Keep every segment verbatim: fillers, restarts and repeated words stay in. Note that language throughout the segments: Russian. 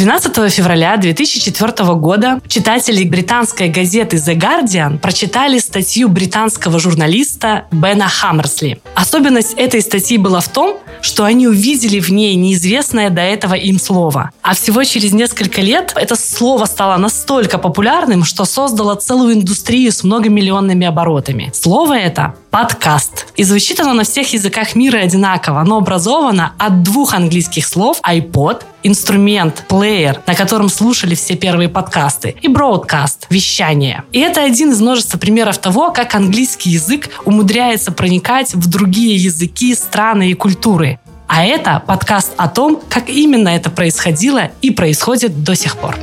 двенадцатого февраля две тысячи четвёртого года читатели британской газеты The Guardian прочитали статью британского журналиста Бена Хаммерсли. Особенность этой статьи была в том, что они увидели в ней неизвестное до этого им слово. А всего через несколько лет это слово стало настолько популярным, что создало целую индустрию с многомиллионными оборотами. Слово это – подкаст. И звучит оно на всех языках мира одинаково. Оно образовано от двух английских слов iPod – инструмент, плеер, на котором слушали все первые подкасты, и broadcast – вещание. И это один из множества примеров того, как английский язык умудряется проникать в другие языки, страны и культуры. А это подкаст о том, как именно это происходило и происходит до сих пор.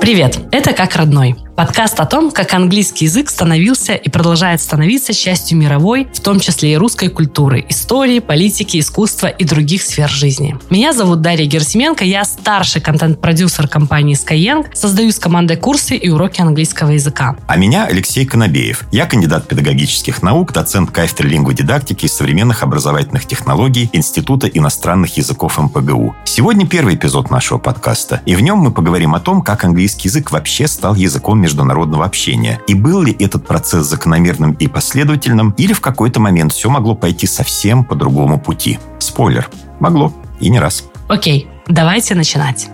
Привет! Это «Как родной». Подкаст о том, как английский язык становился и продолжает становиться частью мировой, в том числе и русской культуры, истории, политики, искусства и других сфер жизни. Меня зовут Дарья Герасименко, я старший контент-продюсер компании Skyeng, создаю с командой курсы и уроки английского языка. А меня Алексей Конобеев. Я кандидат педагогических наук, доцент кафедры лингводидактики и современных образовательных технологий Института иностранных языков эм пэ гэ у. Сегодня первый эпизод нашего подкаста, и в нем мы поговорим о том, как английский язык вообще стал языком международного общения. И был ли этот процесс закономерным и последовательным, или в какой-то момент все могло пойти совсем по другому пути? Спойлер. Могло. И не раз. Окей, давайте начинать.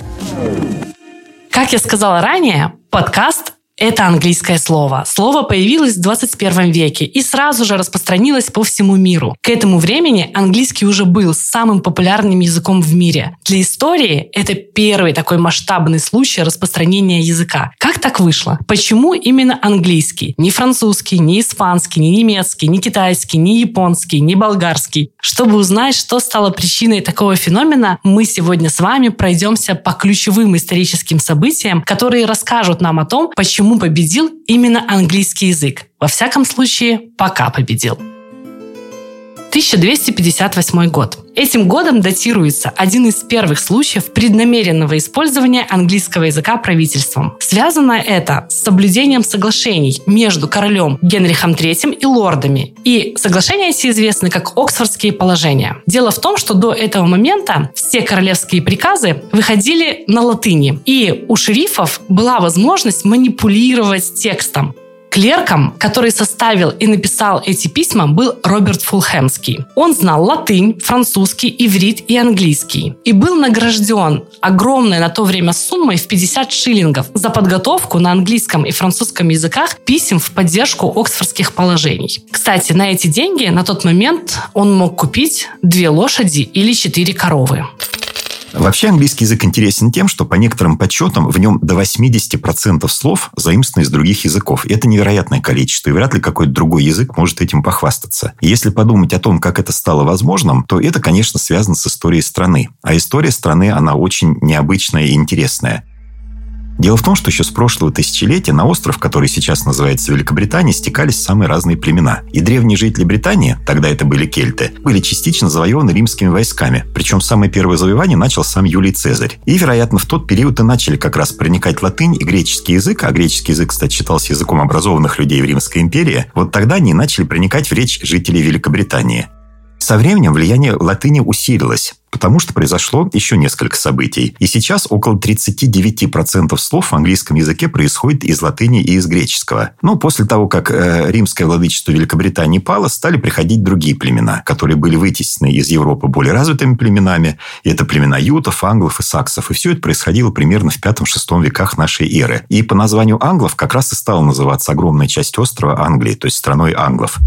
Как я сказала ранее, подкаст — это английское слово. Слово появилось в двадцать первом веке и сразу же распространилось по всему миру. К этому времени английский уже был самым популярным языком в мире. Для истории это первый такой масштабный случай распространения языка. Как так вышло? Почему именно английский? Ни французский, ни испанский, ни немецкий, ни китайский, ни японский, ни болгарский. Чтобы узнать, что стало причиной такого феномена, мы сегодня с вами пройдемся по ключевым историческим событиям, которые расскажут нам о том, почему победил именно английский язык. Во всяком случае, пока победил. тысяча двести пятьдесят восьмой год. Этим годом датируется один из первых случаев преднамеренного использования английского языка правительством. Связано это с соблюдением соглашений между королем Генрихом Третьим и лордами. И соглашения эти известны как Оксфордские положения. Дело в том, что до этого момента все королевские приказы выходили на латыни, и у шерифов была возможность манипулировать текстом. Клерком, который составил и написал эти письма, был Роберт Фулхэмский. Он знал латынь, французский, иврит и английский. И был награжден огромной на то время суммой в пятьдесят шиллингов за подготовку на английском и французском языках писем в поддержку Оксфордских положений. Кстати, на эти деньги на тот момент он мог купить две лошади или четыре коровы. Вообще английский язык интересен тем, что по некоторым подсчетам в нем до восемьдесят процентов слов заимствованы из других языков. Это невероятное количество, и вряд ли какой-то другой язык может этим похвастаться. И если подумать о том, как это стало возможным, то это, конечно, связано с историей страны. А история страны, она очень необычная и интересная. Дело в том, что еще с прошлого тысячелетия на остров, который сейчас называется Великобритания, стекались самые разные племена. И древние жители Британии, тогда это были кельты, были частично завоеваны римскими войсками. Причем самое первое завоевание начал сам Юлий Цезарь. И, вероятно, в тот период и начали как раз проникать латынь и греческий язык, а греческий язык, кстати, считался языком образованных людей в Римской империи, вот тогда они начали проникать в речь жителей Великобритании. Со временем влияние латыни усилилось, потому что произошло еще несколько событий. И сейчас около тридцать девять процентов слов в английском языке происходит из латыни и из греческого. Но после того, как э, римское владычество Великобритании пало, стали приходить другие племена, которые были вытеснены из Европы более развитыми племенами. И это племена ютов, англов и саксов. И все это происходило примерно в пятом-шестом веках нашей эры. И по названию англов как раз и стала называться огромная часть острова Англии, то есть страной англов.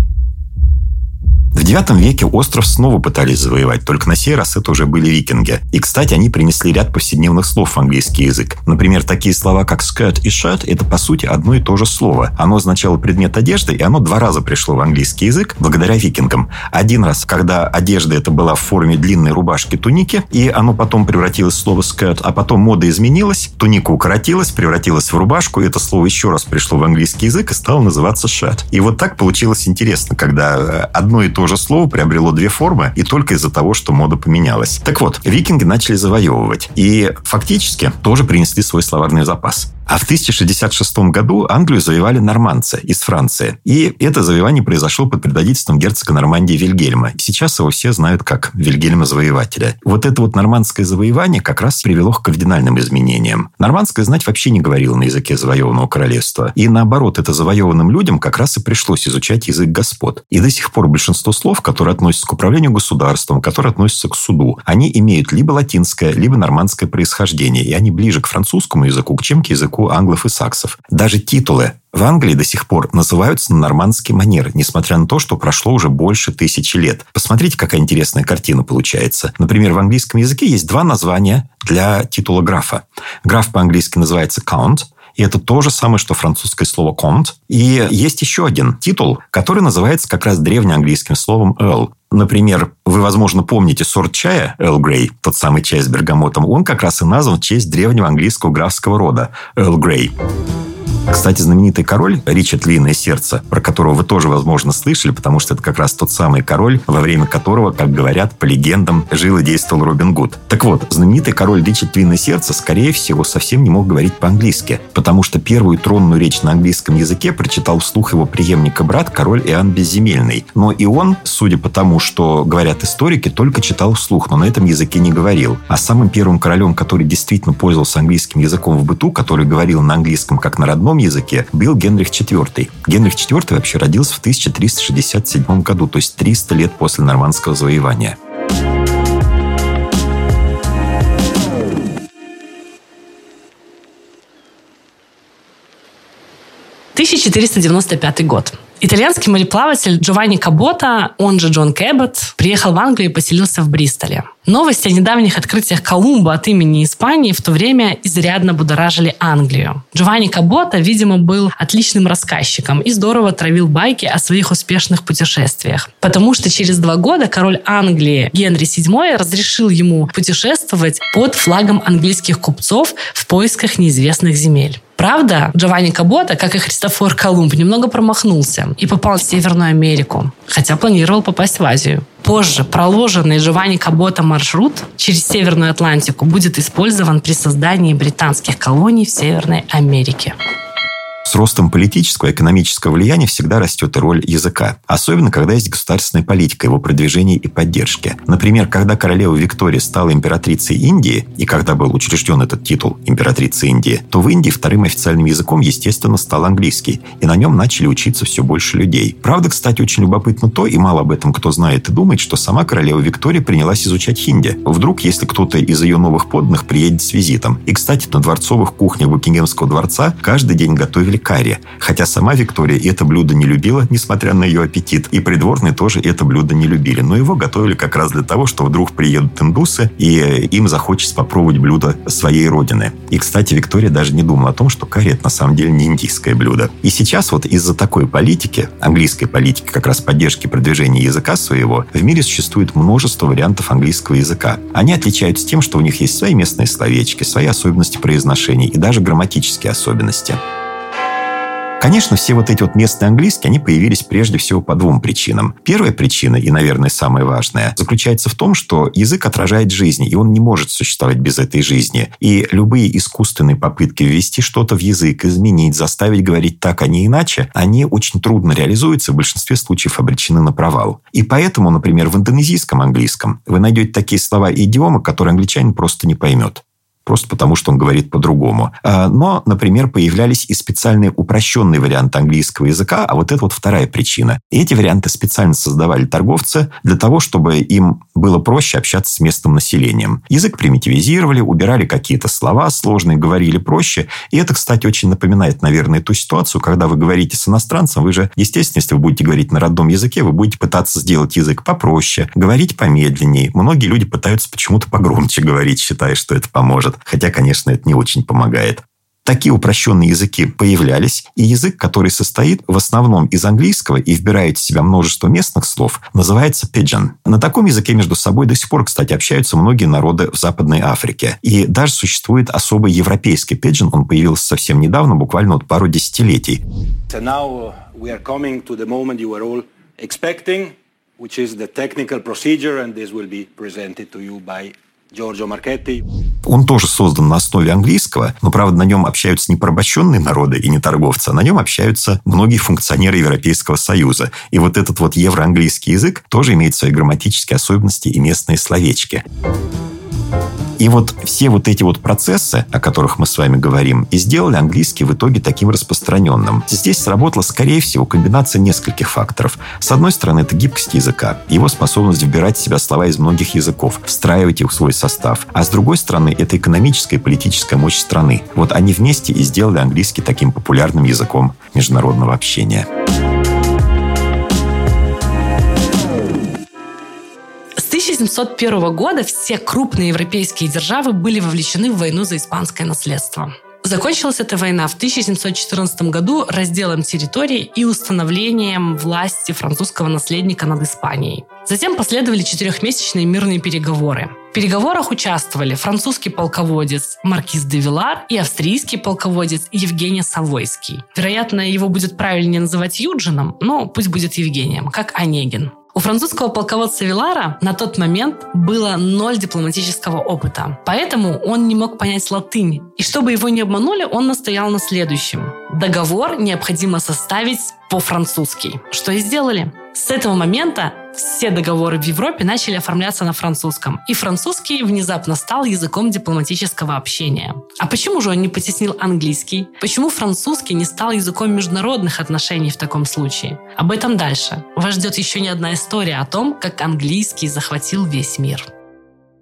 В девятом веке остров снова пытались завоевать, только на сей раз это уже были викинги. И, кстати, они принесли ряд повседневных слов в английский язык. Например, такие слова, как skirt и shirt, это, по сути, одно и то же слово. Оно означало предмет одежды, и оно два раза пришло в английский язык благодаря викингам. Один раз, когда одежда это была в форме длинной рубашки-туники, и оно потом превратилось в слово skirt, а потом мода изменилась, туника укоротилась, превратилась в рубашку, и это слово еще раз пришло в английский язык и стало называться shirt. И вот так получилось интересно, когда одно и то же слово приобрело две формы, и только из-за того, что мода поменялась. Так вот, викинги начали завоевывать и фактически тоже принесли свой словарный запас. А в тысяча шестьдесят шестом году Англию завоевали нормандцы из Франции. И это завоевание произошло под предводительством герцога Нормандии Вильгельма. Сейчас его все знают как Вильгельма-завоевателя. Вот это вот нормандское завоевание как раз привело к кардинальным изменениям. Нормандская знать вообще не говорила на языке завоеванного королевства. И наоборот, это завоеванным людям как раз и пришлось изучать язык господ. И до сих пор большинство слов, которые относятся к управлению государством, которые относятся к суду, они имеют либо латинское, либо нормандское происхождение. И они ближе к французскому языку, чем к языку англов и саксов. Даже титулы в Англии до сих пор называются на нормандский манер, несмотря на то, что прошло уже больше тысячи лет. Посмотрите, какая интересная картина получается. Например, в английском языке есть два названия для титула графа. Граф по-английски называется count, и это то же самое, что французское слово «comte». И есть еще один титул, который называется как раз древнеанглийским словом «earl». Например, вы, возможно, помните сорт чая Earl Grey, тот самый чай с бергамотом. Он как раз и назван в честь древнего английского графского рода Earl Grey. Кстати, знаменитый король Ричард Львиное Сердце, про которого вы тоже, возможно, слышали, потому что это как раз тот самый король, во время которого, как говорят, по легендам, жил и действовал Робин Гуд. Так вот, знаменитый король Ричард Львиное Сердце, скорее всего, совсем не мог говорить по-английски, потому что первую тронную речь на английском языке прочитал вслух его преемника-брат, король Иоанн Безземельный. Но и он, судя по тому, что говорят историки, только читал вслух, но на этом языке не говорил. А самым первым королем, который действительно пользовался английским языком в быту, который говорил на английском как на родном языке, был Генрих четвёртый. Генрих четвёртый вообще родился в тысяча триста шестьдесят седьмом году, то есть триста лет после нормандского завоевания. тысяча четыреста девяносто пятый год. Итальянский мореплаватель Джованни Кабота, он же Джон Кэбот, приехал в Англию и поселился в Бристоле. Новости о недавних открытиях Колумба от имени Испании в то время изрядно будоражили Англию. Джованни Кабота, видимо, был отличным рассказчиком и здорово травил байки о своих успешных путешествиях. Потому что через два года король Англии Генри седьмой разрешил ему путешествовать под флагом английских купцов в поисках неизвестных земель. Правда, Джованни Кабота, как и Христофор Колумб, немного промахнулся и попал в Северную Америку, хотя планировал попасть в Азию. Позже проложенный Джованни Кабота маршрут через Северную Атлантику будет использован при создании британских колоний в Северной Америке. С ростом политического и экономического влияния всегда растет и роль языка, особенно когда есть государственная политика, его продвижения и поддержки. Например, когда королева Виктория стала императрицей Индии, и когда был учрежден этот титул императрицы Индии, то в Индии вторым официальным языком, естественно, стал английский, и на нем начали учиться все больше людей. Правда, кстати, очень любопытно то, и мало об этом кто знает и думает, что сама королева Виктория принялась изучать хинди. Вдруг, если кто-то из ее новых подданных приедет с визитом. И, кстати, на дворцовых кухнях Букингемского дворца каждый день готовили карри. Хотя сама Виктория это блюдо не любила, несмотря на ее аппетит. И придворные тоже это блюдо не любили. Но его готовили как раз для того, что вдруг приедут индусы, и им захочется попробовать блюдо своей родины. И, кстати, Виктория даже не думала о том, что карри – это на самом деле не индийское блюдо. И сейчас вот из-за такой политики, английской политики, как раз поддержки продвижения языка своего, в мире существует множество вариантов английского языка. Они отличаются тем, что у них есть свои местные словечки, свои особенности произношений и даже грамматические особенности. Конечно, все вот эти вот местные английские, они появились прежде всего по двум причинам. Первая причина, и, наверное, самая важная, заключается в том, что язык отражает жизнь, и он не может существовать без этой жизни. И любые искусственные попытки ввести что-то в язык, изменить, заставить говорить так, а не иначе, они очень трудно реализуются, в большинстве случаев обречены на провал. И поэтому, например, в индонезийском английском вы найдете такие слова и идиомы, которые англичанин просто не поймет. Просто потому, что он говорит по-другому. Но, например, появлялись и специальные упрощенные варианты английского языка, а вот это вот вторая причина. И эти варианты специально создавали торговцы для того, чтобы им было проще общаться с местным населением. Язык примитивизировали, убирали какие-то слова сложные, говорили проще. И это, кстати, очень напоминает, наверное, ту ситуацию, когда вы говорите с иностранцем, вы же, естественно, если вы будете говорить на родном языке, вы будете пытаться сделать язык попроще, говорить помедленнее. Многие люди пытаются почему-то погромче говорить, считая, что это поможет. Хотя, конечно, это не очень помогает. Такие упрощенные языки появлялись, и язык, который состоит в основном из английского и вбирает в себя множество местных слов, называется pidgin. На таком языке между собой до сих пор, кстати, общаются многие народы в Западной Африке. И даже существует особый европейский pidgin, он появился совсем недавно, буквально вот пару десятилетий. So now we are coming to the moment you were all expecting, which is the technical procedure, and this will be presented to you by Он тоже создан на основе английского, но, правда, на нем общаются не порабощенные народы и не торговцы, а на нем общаются многие функционеры Европейского Союза. И вот этот вот евроанглийский язык тоже имеет свои грамматические особенности и местные словечки. И вот все вот эти вот процессы, о которых мы с вами говорим, и сделали английский в итоге таким распространенным. Здесь сработала, скорее всего, комбинация нескольких факторов. С одной стороны, это гибкость языка, его способность вбирать в себя слова из многих языков, встраивать их в свой состав. А с другой стороны, это экономическая и политическая мощь страны. Вот они вместе и сделали английский таким популярным языком международного общения. тысяча семьсот первого года все крупные европейские державы были вовлечены в войну за испанское наследство. Закончилась эта война в тысяча семьсот четырнадцатом году разделом территорий и установлением власти французского наследника над Испанией. Затем последовали четырехмесячные мирные переговоры. В переговорах участвовали французский полководец Маркиз де Вилар и австрийский полководец Евгений Савойский. Вероятно, его будет правильнее называть Юджином, но пусть будет Евгением, как Онегин. У французского полководца Вилара на тот момент было ноль дипломатического опыта, поэтому он не мог понять латынь. И чтобы его не обманули, он настоял на следующем. Договор необходимо составить по-французски, что и сделали. С этого момента все договоры в Европе начали оформляться на французском, и французский внезапно стал языком дипломатического общения. А почему же он не потеснил английский? Почему французский не стал языком международных отношений в таком случае? Об этом дальше. Вас ждет еще не одна история о том, как английский захватил весь мир.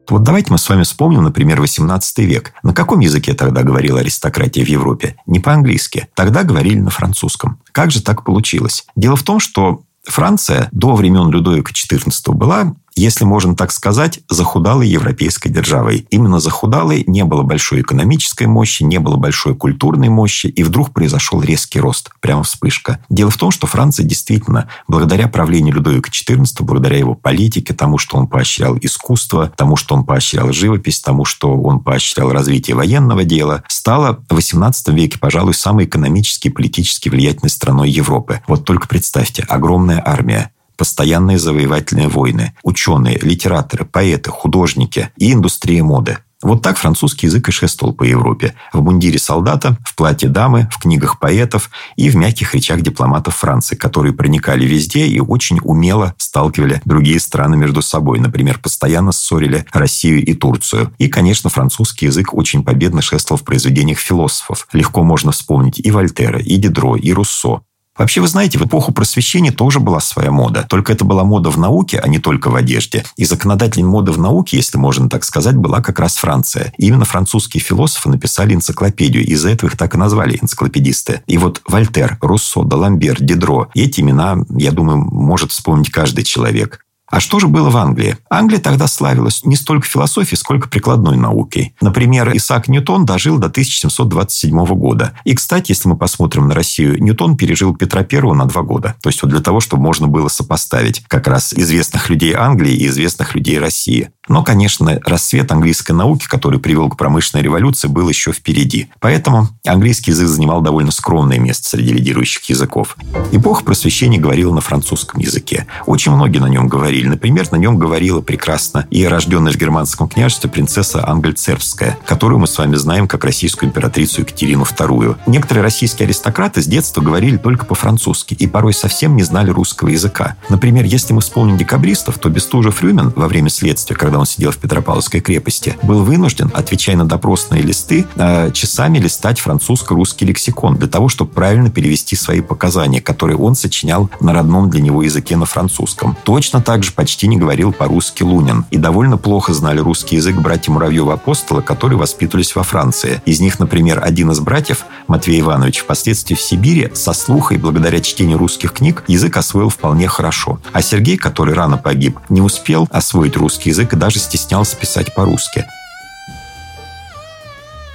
Вот давайте мы с вами вспомним, например, восемнадцатый век. На каком языке тогда говорила аристократия в Европе? Не по-английски. Тогда говорили на французском. Как же так получилось? Дело в том, что Франция до времен Людовика четырнадцатого была, если можно так сказать, захудалой европейской державой. Именно захудалой, не было большой экономической мощи, не было большой культурной мощи, и вдруг произошел резкий рост, прямо вспышка. Дело в том, что Франция действительно, благодаря правлению Людовика четырнадцатого, благодаря его политике, тому, что он поощрял искусство, тому, что он поощрял живопись, тому, что он поощрял развитие военного дела, стала в восемнадцатом веке, пожалуй, самой экономически и политически влиятельной страной Европы. Вот только представьте, огромная армия, постоянные завоевательные войны, ученые, литераторы, поэты, художники и индустрия моды. Вот так французский язык и шествовал по Европе. В мундире солдата, в платье дамы, в книгах поэтов и в мягких речах дипломатов Франции, которые проникали везде и очень умело сталкивали другие страны между собой. Например, постоянно ссорили Россию и Турцию. И, конечно, французский язык очень победно шествовал в произведениях философов. Легко можно вспомнить и Вольтера, и Дидро, и Руссо. Вообще, вы знаете, в эпоху просвещения тоже была своя мода. Только это была мода в науке, а не только в одежде. И законодателем моды в науке, если можно так сказать, была как раз Франция. И именно французские философы написали энциклопедию. Из-за этого их так и назвали энциклопедисты. И вот Вольтер, Руссо, Д'Аламбер, Дидро – эти имена, я думаю, может вспомнить каждый человек. А что же было в Англии? Англия тогда славилась не столько философией, сколько прикладной наукой. Например, Исаак Ньютон дожил до тысяча семьсот двадцать седьмого года. И, кстати, если мы посмотрим на Россию, Ньютон пережил Петра Первого на два года. То есть вот для того, чтобы можно было сопоставить как раз известных людей Англии и известных людей России. Но, конечно, расцвет английской науки, который привел к промышленной революции, был еще впереди. Поэтому английский язык занимал довольно скромное место среди лидирующих языков. Эпоха просвещения говорила на французском языке. Очень многие на нем говорили. Например, на нем говорила прекрасно и рожденная в Германском княжестве принцесса Ангальт-Цербская, которую мы с вами знаем как российскую императрицу Екатерину Вторую. Некоторые российские аристократы с детства говорили только по-французски и порой совсем не знали русского языка. Например, если мы вспомним декабристов, то Бестужев-Рюмин во время следствия, когда когда он сидел в Петропавловской крепости, был вынужден, отвечая на допросные листы, часами листать французско-русский лексикон для того, чтобы правильно перевести свои показания, которые он сочинял на родном для него языке, на французском. Точно так же почти не говорил по-русски Лунин. И довольно плохо знали русский язык братья Муравьева-Апостолы, которые воспитывались во Франции. Из них, например, один из братьев, Матвей Иванович, впоследствии в Сибири со слуха и благодаря чтению русских книг язык освоил вполне хорошо. А Сергей, который рано погиб, не успел освоить русский язык и даже стеснялся писать по-русски.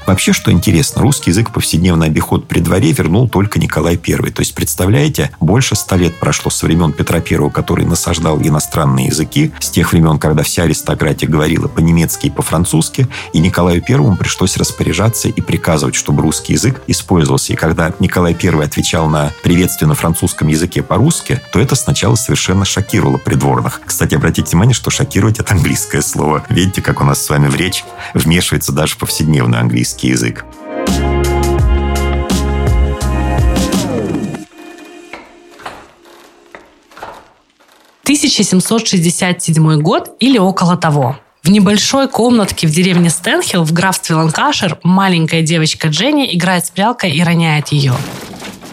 Вообще, что интересно, русский язык в повседневный обиход при дворе вернул только Николай Первый. То есть, представляете, больше ста лет прошло со времен Петра Первого, который насаждал иностранные языки, с тех времен, когда вся аристократия говорила по-немецки и по-французски, и Николаю Первому пришлось распоряжаться и приказывать, чтобы русский язык использовался. И когда Николай Первый отвечал на приветствие на французском языке по-русски, то это сначала совершенно шокировало придворных. Кстати, обратите внимание, что шокировать — это английское слово. Видите, как у нас с вами в речь вмешивается даже повседневный английский язык. тысяча семьсот шестьдесят седьмой год или около того. В небольшой комнатке в деревне Стенхилл в графстве Ланкашир маленькая девочка Дженни играет с прялкой и роняет ее.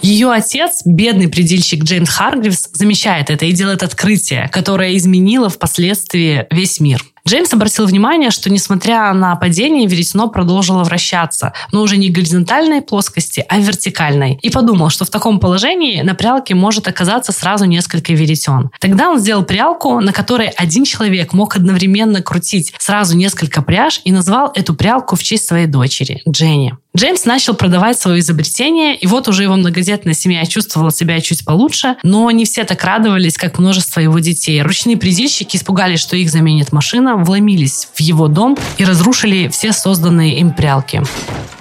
Ее отец, бедный предельщик Джеймс Харгривс, замечает это и делает открытие, которое изменило впоследствии весь мир. Джеймс обратил внимание, что, несмотря на падение, веретено продолжило вращаться, но уже не в горизонтальной плоскости, а в вертикальной. И подумал, что в таком положении на прялке может оказаться сразу несколько веретен. Тогда он сделал прялку, на которой один человек мог одновременно крутить сразу несколько пряж, и назвал эту прялку в честь своей дочери – Дженни. Джеймс начал продавать свое изобретение, и вот уже его многодетная семья чувствовала себя чуть получше, но не все так радовались, как множество его детей. Ручные предельщики испугались, что их заменит машина, вломились в его дом и разрушили все созданные им прялки.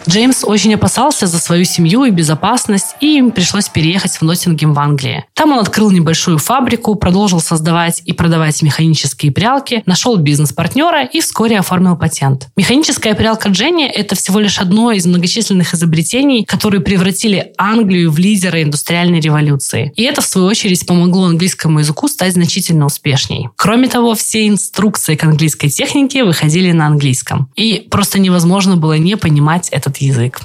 Джеймс очень опасался за свою семью и безопасность, и им пришлось переехать в Ноттингем в Англии. Там он открыл небольшую фабрику, продолжил создавать и продавать механические прялки, нашел бизнес-партнера и вскоре оформил патент. Механическая прялка Дженни – это всего лишь одно из многочисленных изобретений, которые превратили Англию в лидера индустриальной революции. И это, в свою очередь, помогло английскому языку стать значительно успешней. Кроме того, все инструкции к английской технике выходили на английском. И просто невозможно было не понимать этот язык.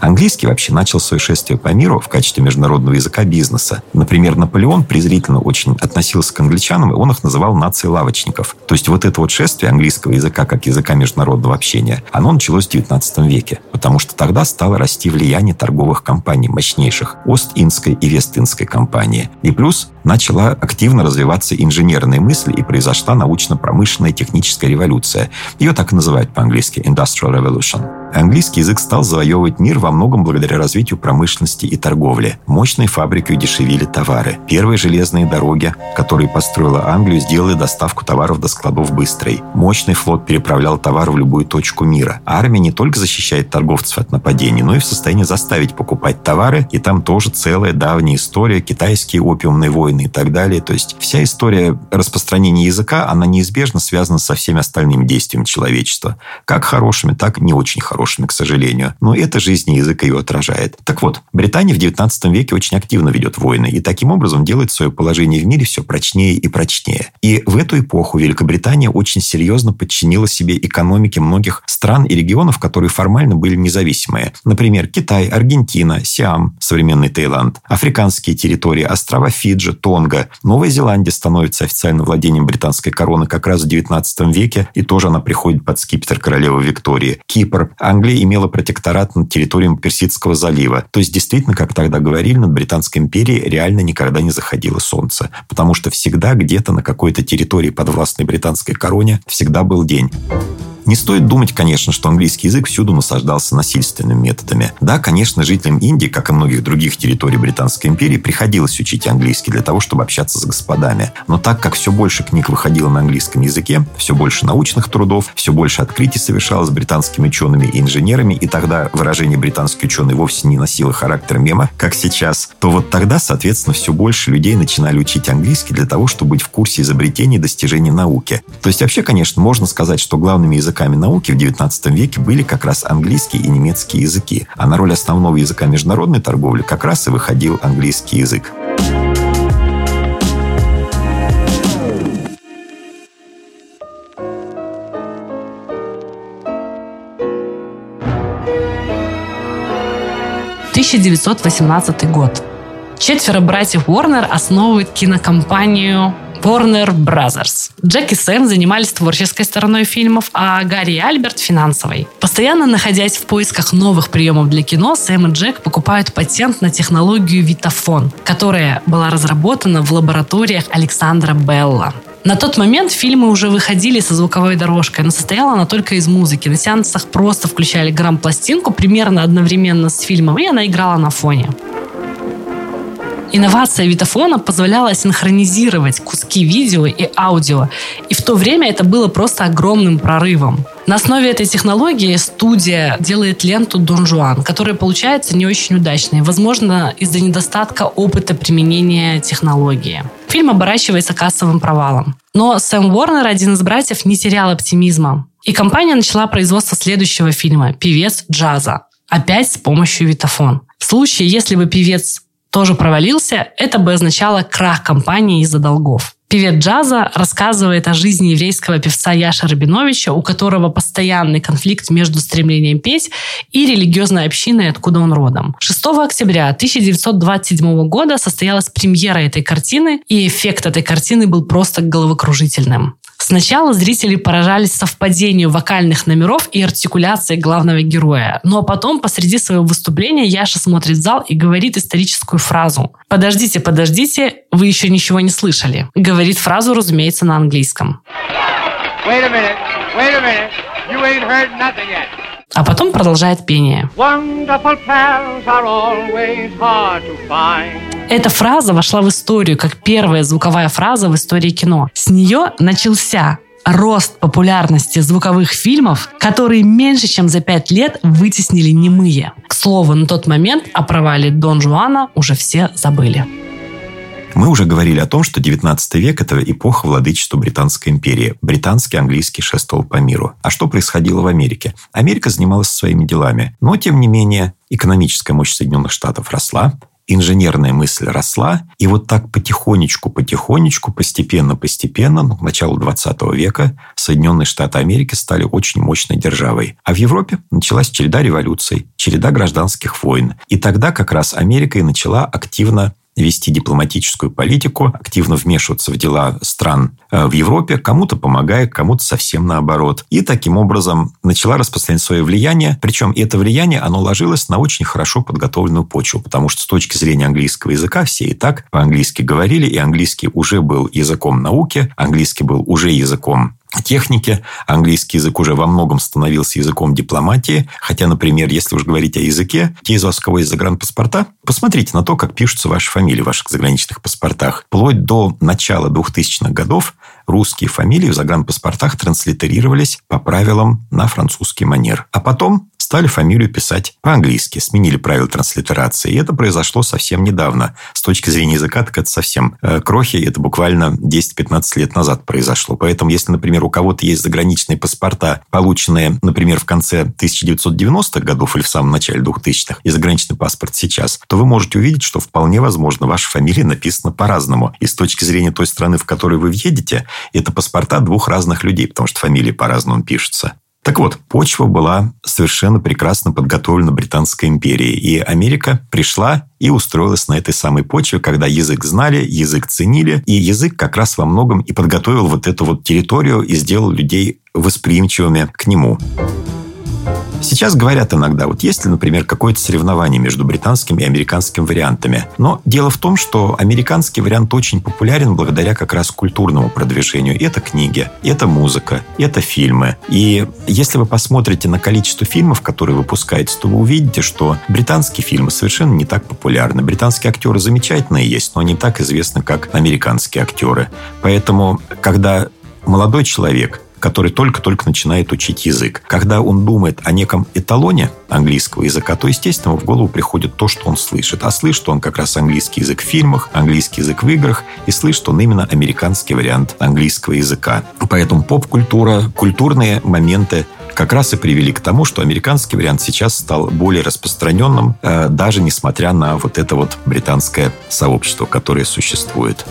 Английский вообще начал свое шествие по миру в качестве международного языка бизнеса. Например, Наполеон презрительно очень относился к англичанам, и он их называл нацией лавочников. То есть вот это вот шествие английского языка как языка международного общения, оно началось в девятнадцатом веке, потому что тогда стало расти влияние торговых компаний мощнейших Ост-Индской и Вест-Индской компании. И плюс начала активно развиваться инженерная мысль, и произошла научно-промышленная техническая революция. Ее так и называют по-английски «Industrial Revolution». Английский язык стал завоевывать мир во многом благодаря развитию промышленности и торговли. Мощные фабрики удешевили товары. Первые железные дороги, которые построила Англия, сделали доставку товаров до складов быстрой. Мощный флот переправлял товар в любую точку мира. Армия не только защищает торговцев от нападений, но и в состоянии заставить покупать товары. И там тоже целая давняя история, китайские опиумные войны и так далее. То есть вся история распространения языка, она неизбежно связана со всеми остальными действиями человечества. Как хорошими, так и не очень хорошими. К сожалению. Но это жизнь и язык ее отражает. Так вот, Британия в девятнадцатом веке очень активно ведет войны и таким образом делает свое положение в мире все прочнее и прочнее. И в эту эпоху Великобритания очень серьезно подчинила себе экономике многих стран и регионов, которые формально были независимые. Например, Китай, Аргентина, Сиам, современный Таиланд, африканские территории, острова Фиджи, Тонга. Новая Зеландия становится официальным владением британской короны как раз в девятнадцатом веке, и тоже она приходит под скипетр королевы Виктории. Кипр. Англия имела протекторат над территорией Персидского залива. То есть, действительно, как тогда говорили, над Британской империей реально никогда не заходило солнце. Потому что всегда где-то на какой-то территории подвластной британской короне всегда был день. Не стоит думать, конечно, что английский язык всюду насаждался насильственными методами. Да, конечно, жителям Индии, как и многих других территорий Британской империи, приходилось учить английский для того, чтобы общаться с господами. Но так как все больше книг выходило на английском языке, все больше научных трудов, все больше открытий совершалось британскими учеными и инженерами, и тогда выражение «британский ученый» вовсе не носило характер мема, как сейчас, то вот тогда, соответственно, все больше людей начинали учить английский для того, чтобы быть в курсе изобретений и достижений науки. То есть вообще, конечно, можно сказать, что главными языками Языками науки в девятнадцатом веке были как раз английский и немецкий языки, а на роль основного языка международной торговли как раз и выходил английский язык. тысяча девятьсот восемнадцатый год. Четверо братьев Уорнер основывают кинокомпанию Warner Brothers. Джек и Сэм занимались творческой стороной фильмов, а Гарри и Альберт – финансовой. Постоянно находясь в поисках новых приемов для кино, Сэм и Джек покупают патент на технологию витафон, которая была разработана в лабораториях Александра Белла. На тот момент фильмы уже выходили со звуковой дорожкой, но состояла она только из музыки. На сеансах просто включали грамм-пластинку примерно одновременно с фильмом, и она играла на фоне. Инновация витофона позволяла синхронизировать куски видео и аудио, и в то время это было просто огромным прорывом. На основе этой технологии студия делает ленту «Дон Жуан», которая получается не очень удачной, возможно, из-за недостатка опыта применения технологии. Фильм оборачивается кассовым провалом. Но Сэм Уорнер, один из братьев, не терял оптимизма. И компания начала производство следующего фильма «Певец джаза», опять с помощью витофон. В случае, если бы певец тоже провалился, это бы означало крах компании из-за долгов. «Певец джаза» рассказывает о жизни еврейского певца Яши Рабиновича, у которого постоянный конфликт между стремлением петь и религиозной общиной, откуда он родом. шестого октября тысяча девятьсот двадцать седьмого года состоялась премьера этой картины, и эффект этой картины был просто головокружительным. Сначала зрители поражались совпадению вокальных номеров и артикуляции главного героя. Но потом посреди своего выступления Яша смотрит в зал и говорит историческую фразу. «Подождите, подождите, вы еще ничего не слышали». Говорит фразу, разумеется, на английском. Wait a minute, wait a minute. You ain't heard nothing yet. А потом продолжает пение. Wonderful pals are always hard to find. Эта фраза вошла в историю как первая звуковая фраза в истории кино. С нее начался рост популярности звуковых фильмов, которые меньше чем за пять лет вытеснили немые. К слову, на тот момент о провале «Дон Жуана» уже все забыли. Мы уже говорили о том, что девятнадцатый век – это эпоха владычества Британской империи. Британский английский шествовал по миру. А что происходило в Америке? Америка занималась своими делами. Но, тем не менее, экономическая мощь Соединенных Штатов росла, инженерная мысль росла. И вот так потихонечку, потихонечку, постепенно, постепенно, к началу двадцатого века Соединенные Штаты Америки стали очень мощной державой. А в Европе началась череда революций, череда гражданских войн. И тогда как раз Америка и начала активно вести дипломатическую политику, активно вмешиваться в дела стран в Европе, кому-то помогая, кому-то совсем наоборот. И таким образом начала распространять свое влияние. Причем это влияние, оно ложилось на очень хорошо подготовленную почву, потому что с точки зрения английского языка все и так по-английски говорили, и английский уже был языком науки, английский был уже языком техники, английский язык уже во многом становился языком дипломатии. Хотя, например, если уж говорить о языке, те из вас, у кого есть загранпаспорта, посмотрите на то, как пишутся ваши фамилии в ваших заграничных паспортах. Вплоть до начала двухтысячных годов русские фамилии в загранпаспортах транслитерировались по правилам на французский манер. А потом стали фамилию писать по-английски, сменили правила транслитерации. И это произошло совсем недавно. С точки зрения языка, так это совсем крохи. Это буквально десять-пятнадцать лет назад произошло. Поэтому, если, например, у кого-то есть заграничные паспорта, полученные, например, в конце тысяча девятьсот девяностых годов или в самом начале двухтысячных, и заграничный паспорт сейчас, то вы можете увидеть, что вполне возможно ваша фамилия написана по-разному. И с точки зрения той страны, в которую вы въедете, это паспорта двух разных людей, потому что фамилии по-разному пишутся. Так вот, почва была совершенно прекрасно подготовлена Британской империей, и Америка пришла и устроилась на этой самой почве, когда язык знали, язык ценили, и язык как раз во многом и подготовил вот эту вот территорию и сделал людей восприимчивыми к нему. Сейчас говорят иногда, вот есть ли, например, какое-то соревнование между британским и американским вариантами. Но дело в том, что американский вариант очень популярен благодаря как раз культурному продвижению. Это книги, это музыка, это фильмы. И если вы посмотрите на количество фильмов, которые выпускаются, то вы увидите, что британские фильмы совершенно не так популярны. Британские актеры замечательные есть, но не так известны, как американские актеры. Поэтому, когда молодой человек, который только-только начинает учить язык, когда он думает о неком эталоне английского языка, то, естественно, ему в голову приходит то, что он слышит. А слышит он как раз английский язык в фильмах, английский язык в играх, и слышит он именно американский вариант английского языка. Поэтому поп-культура, культурные моменты как раз и привели к тому, что американский вариант сейчас стал более распространенным, даже несмотря на вот это вот британское сообщество, которое существует.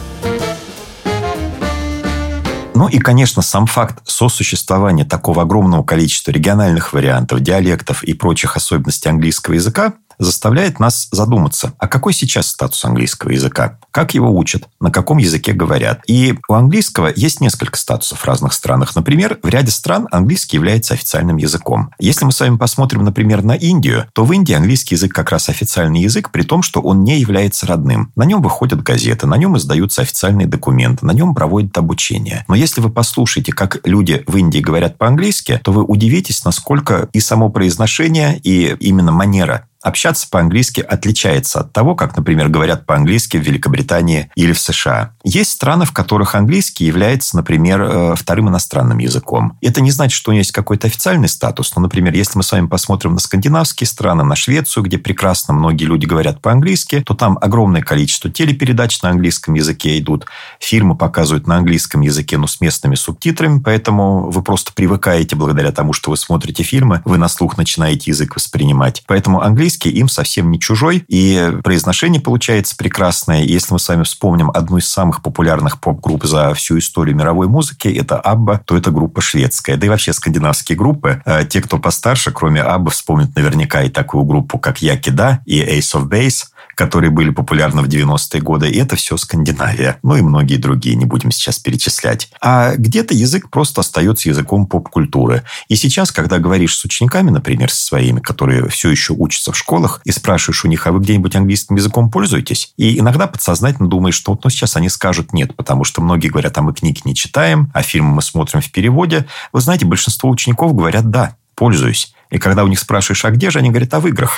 Ну и, конечно, сам факт сосуществования такого огромного количества региональных вариантов, диалектов и прочих особенностей английского языка заставляет нас задуматься, а какой сейчас статус английского языка, как его учат, на каком языке говорят. И у английского есть несколько статусов в разных странах. Например, в ряде стран английский является официальным языком. Если мы с вами посмотрим, например, на Индию, то в Индии английский язык как раз официальный язык, при том, что он не является родным. На нем выходят газеты, на нем издаются официальные документы, на нем проводят обучение. Но если вы послушаете, как люди в Индии говорят по-английски, то вы удивитесь, насколько и само произношение, и именно манера общаться по-английски отличается от того, как, например, говорят по-английски в Великобритании или в США. Есть страны, в которых английский является, например, вторым иностранным языком. Это не значит, что у него есть какой-то официальный статус. Но, например, если мы с вами посмотрим на скандинавские страны, на Швецию, где прекрасно многие люди говорят по-английски, то там огромное количество телепередач на английском языке идут. Фильмы показывают на английском языке, но с местными субтитрами. Поэтому вы просто привыкаете благодаря тому, что вы смотрите фильмы, вы на слух начинаете язык воспринимать. Поэтому английский им совсем не чужой, и произношение получается прекрасное. Если мы с вами вспомним одну из самых популярных поп-групп за всю историю мировой музыки, это Абба, то это группа шведская. Да и вообще скандинавские группы, те, кто постарше, кроме Аббы, вспомнят наверняка и такую группу, как Якида и Ace of Base, которые были популярны в девяностые годы. И это все Скандинавия. Ну и многие другие, не будем сейчас перечислять. А где-то язык просто остается языком поп-культуры. И сейчас, когда говоришь с учениками, например, со своими, которые все еще учатся в школах, и спрашиваешь у них, а вы где-нибудь английским языком пользуетесь? И иногда подсознательно думаешь, что вот ну, сейчас они скажут нет, потому что многие говорят, а мы книги не читаем, а фильмы мы смотрим в переводе. Вы знаете, большинство учеников говорят да, пользуюсь. И когда у них спрашиваешь, а где же, они говорят, а в играх.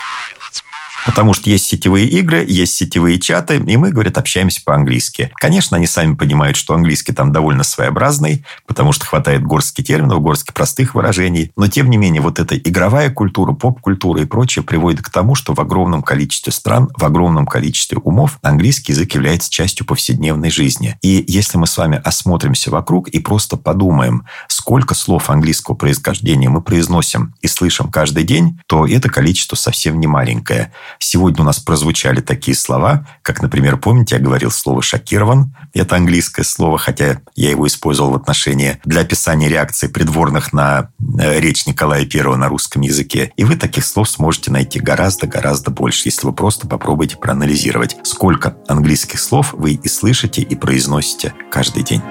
Потому что есть сетевые игры, есть сетевые чаты, и мы, говорят, общаемся по-английски. Конечно, они сами понимают, что английский там довольно своеобразный, потому что хватает горстки терминов, горстки простых выражений. Но, тем не менее, вот эта игровая культура, поп-культура и прочее приводит к тому, что в огромном количестве стран, в огромном количестве умов английский язык является частью повседневной жизни. И если мы с вами осмотримся вокруг и просто подумаем, сколько слов английского происхождения мы произносим и слышим каждый день, то это количество совсем не маленькое. Сегодня у нас прозвучали такие слова, как, например, помните, я говорил слово «шокирован». Это английское слово, хотя я его использовал в отношении для описания реакции придворных на речь Николая Первого на русском языке. И вы таких слов сможете найти гораздо-гораздо больше, если вы просто попробуете проанализировать, сколько английских слов вы и слышите, и произносите каждый день.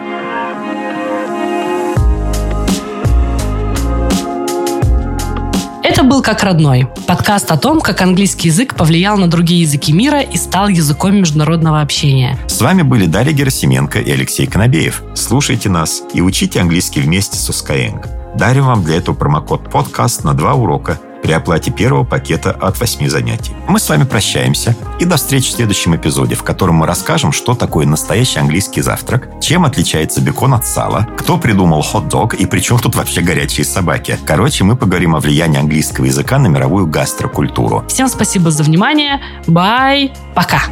Это был «Как родной» – подкаст о том, как английский язык повлиял на другие языки мира и стал языком международного общения. С вами были Дарья Герасименко и Алексей Конобеев. Слушайте нас и учите английский вместе со Skyeng. Дарим вам для этого промокод «Подкаст» на два урока при оплате первого пакета от восьми занятий. Мы с вами прощаемся и до встречи в следующем эпизоде, в котором мы расскажем, что такое настоящий английский завтрак, чем отличается бекон от сала, кто придумал хот-дог и при чем тут вообще горячие собаки. Короче, мы поговорим о влиянии английского языка на мировую гастрокультуру. Всем спасибо за внимание. Бай. Пока.